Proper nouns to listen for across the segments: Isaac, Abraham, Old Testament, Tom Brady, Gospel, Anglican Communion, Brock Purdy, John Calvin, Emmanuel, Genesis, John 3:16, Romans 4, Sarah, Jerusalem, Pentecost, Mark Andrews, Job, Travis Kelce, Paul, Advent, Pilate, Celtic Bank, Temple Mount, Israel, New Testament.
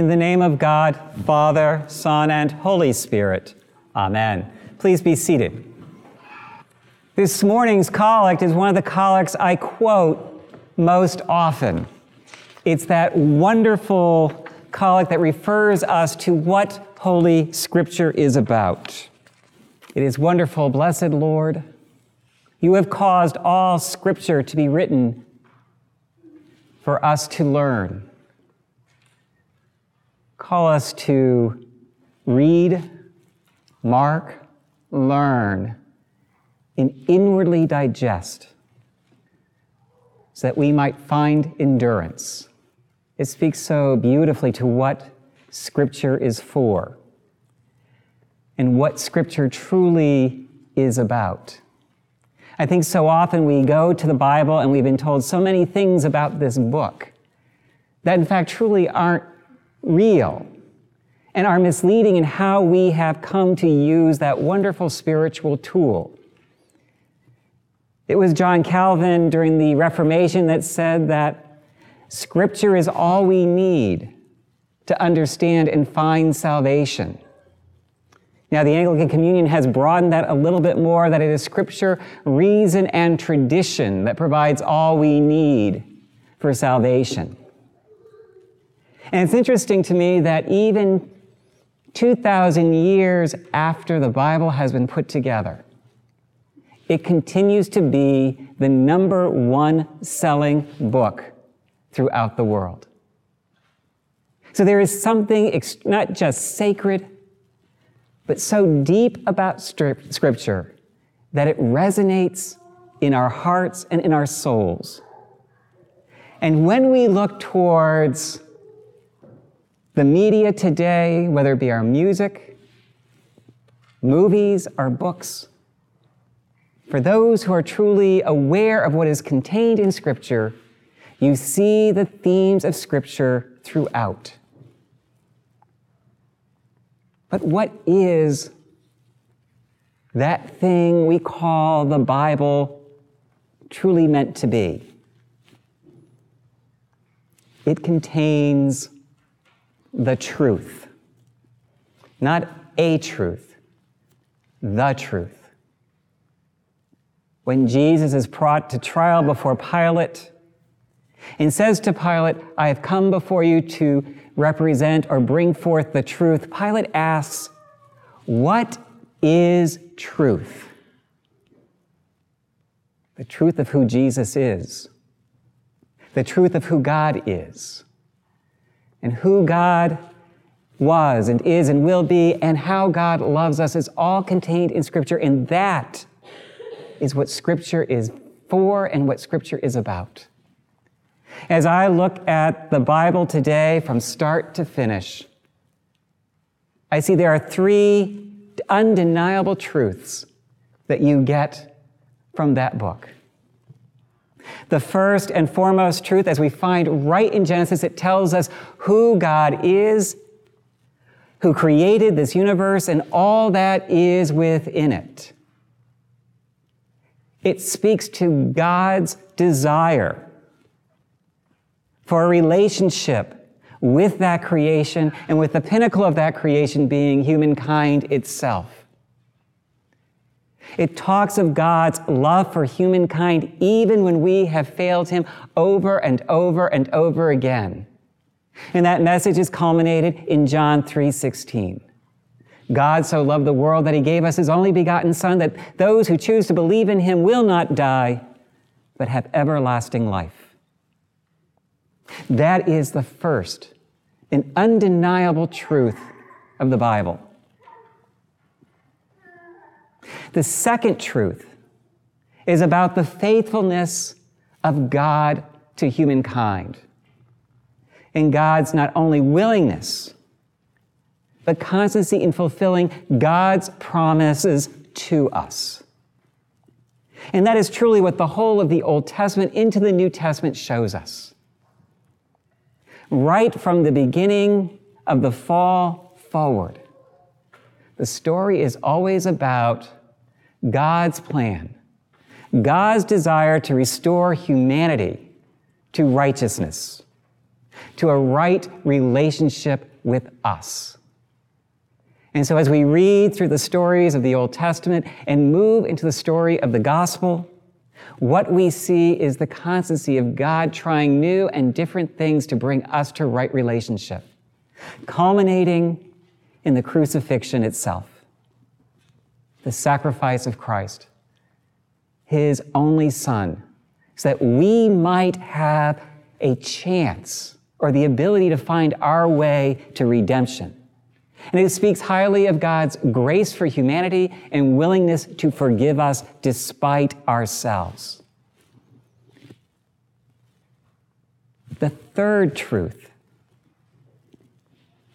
In the name of God, Father, Son, and Holy Spirit. Amen. Please be seated. This morning's collect is one of the collects I quote most often. It's that wonderful collect that refers us to what Holy Scripture is about. It is wonderful, blessed Lord. You have caused all Scripture to be written for us to learn. Call us to read, mark, learn, and inwardly digest, so that we might find endurance. It speaks so beautifully to what Scripture is for and what Scripture truly is about. I think so often we go to the Bible and we've been told so many things about this book that in fact truly aren't real and are misleading in how we have come to use that wonderful spiritual tool. It was John Calvin during the Reformation that said that Scripture is all we need to understand and find salvation. Now, the Anglican Communion has broadened that a little bit more, that it is Scripture, reason, and tradition that provides all we need for salvation. And it's interesting to me that even 2,000 years after the Bible has been put together, it continues to be the number one selling book throughout the world. So there is something not just sacred, but so deep about Scripture that it resonates in our hearts and in our souls. And when we look towards the media today, whether it be our music, movies, or books, for those who are truly aware of what is contained in Scripture, you see the themes of Scripture throughout. But what is that thing we call the Bible truly meant to be? It contains the truth. Not a truth, the truth. When Jesus is brought to trial before Pilate and says to Pilate, "I have come before you to represent or bring forth the truth," Pilate asks, "What is truth?" The truth of who Jesus is, the truth of who God is, and who God was and is and will be, and how God loves us is all contained in Scripture, and that is what Scripture is for and what Scripture is about. As I look at the Bible today from start to finish, I see there are three undeniable truths that you get from that book. The first and foremost truth, as we find right in Genesis, it tells us who God is, who created this universe, and all that is within it. It speaks to God's desire for a relationship with that creation, and with the pinnacle of that creation being humankind itself. It talks of God's love for humankind even when we have failed Him over and over and over again. And that message is culminated in John 3:16. God so loved the world that He gave us His only begotten Son, that those who choose to believe in Him will not die, but have everlasting life. That is the first and undeniable truth of the Bible. The second truth is about the faithfulness of God to humankind, and God's not only willingness, but constancy in fulfilling God's promises to us. And that is truly what the whole of the Old Testament into the New Testament shows us. Right from the beginning of the fall forward, the story is always about God's plan, God's desire to restore humanity to righteousness, to a right relationship with us. And so as we read through the stories of the Old Testament and move into the story of the Gospel, what we see is the constancy of God trying new and different things to bring us to right relationship, culminating in the crucifixion itself, the sacrifice of Christ, his only Son, so that we might have a chance or the ability to find our way to redemption. And it speaks highly of God's grace for humanity and willingness to forgive us despite ourselves. The third truth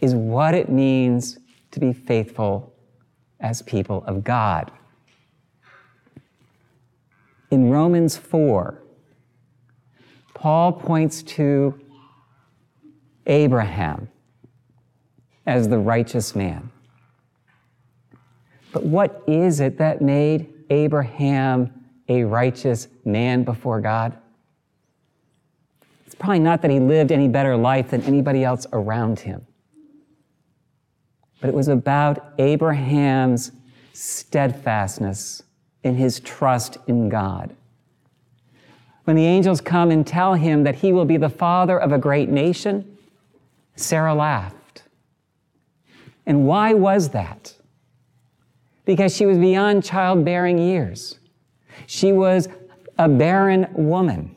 is what it means to be faithful as people of God. In Romans 4, Paul points to Abraham as the righteous man. But what is it that made Abraham a righteous man before God? It's probably not that he lived any better life than anybody else around him. But it was about Abraham's steadfastness in his trust in God. When the angels come and tell him that he will be the father of a great nation, Sarah laughed. And why was that? Because she was beyond childbearing years. She was a barren woman.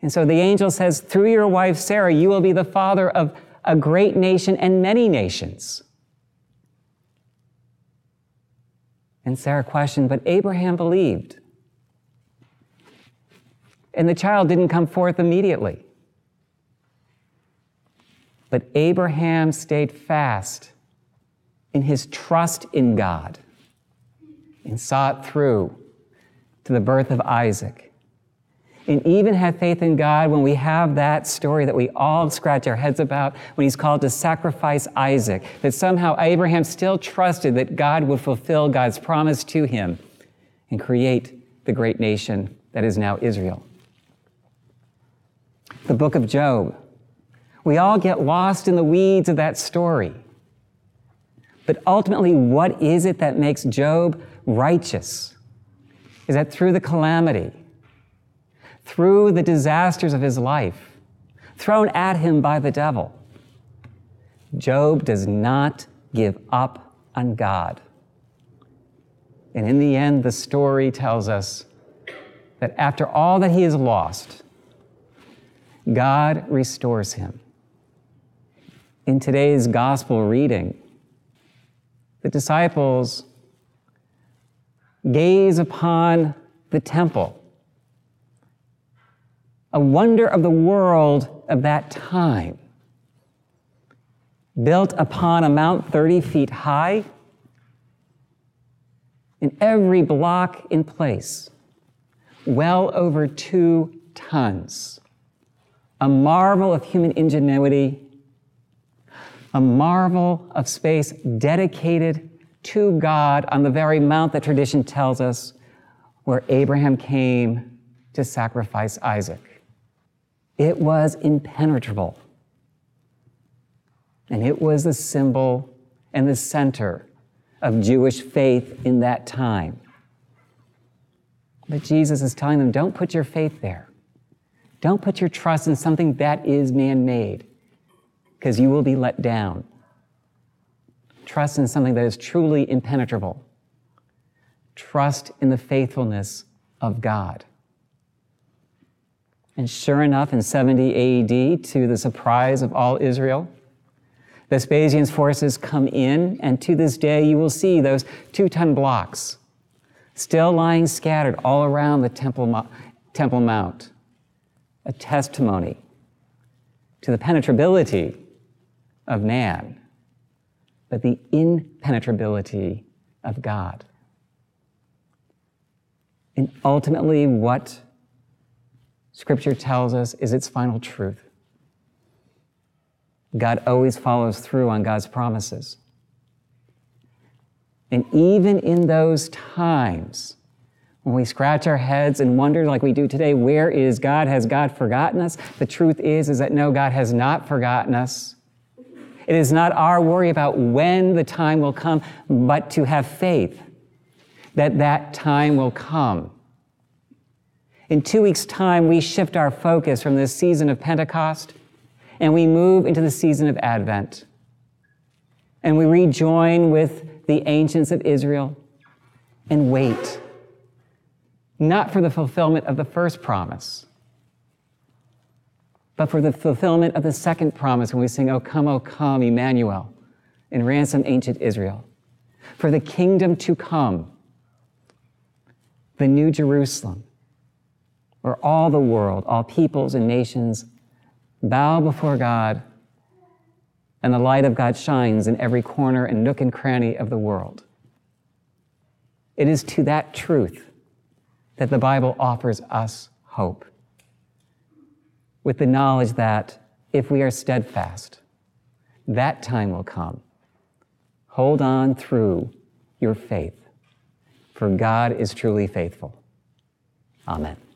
And so the angel says, through your wife Sarah, you will be the father of a great nation and many nations. And Sarah questioned, but Abraham believed. And the child didn't come forth immediately. But Abraham stayed fast in his trust in God and saw it through to the birth of Isaac. And even have faith in God when we have that story that we all scratch our heads about when he's called to sacrifice Isaac, that somehow Abraham still trusted that God would fulfill God's promise to him and create the great nation that is now Israel. The book of Job. We all get lost in the weeds of that story. But ultimately, what is it that makes Job righteous? Is that through the calamity, through the disasters of his life, thrown at him by the devil, Job does not give up on God. And in the end, the story tells us that after all that he has lost, God restores him. In today's gospel reading, the disciples gaze upon the temple, a wonder of the world of that time, built upon a mount 30 feet high, and every block in place, well over 2 tons. A marvel of human ingenuity, a marvel of space dedicated to God on the very mount that tradition tells us where Abraham came to sacrifice Isaac. It was impenetrable. And it was the symbol and the center of Jewish faith in that time. But Jesus is telling them, don't put your faith there. Don't put your trust in something that is man-made, because you will be let down. Trust in something that is truly impenetrable. Trust in the faithfulness of God. And sure enough, in 70 AD, to the surprise of all Israel, Vespasian's forces come in, and to this day you will see those 2-ton blocks still lying scattered all around the Temple Mount. A testimony to the penetrability of man, but the impenetrability of God. And ultimately, what Scripture tells us is its final truth. God always follows through on God's promises. And even in those times When we scratch our heads and wonder like we do today, where is God? Has God forgotten us? The truth is that no, God has not forgotten us. It is not our worry about when the time will come, but to have faith that that time will come. In 2 weeks' time, we shift our focus from this season of Pentecost and we move into the season of Advent. And we rejoin with the ancients of Israel and wait, not for the fulfillment of the first promise, but for the fulfillment of the second promise when we sing, O come, Emmanuel, and ransom ancient Israel. For the kingdom to come, the new Jerusalem, where all the world, all peoples and nations bow before God, and the light of God shines in every corner and nook and cranny of the world. It is to that truth that the Bible offers us hope, with the knowledge that if we are steadfast, that time will come. Hold on through your faith, for God is truly faithful. Amen.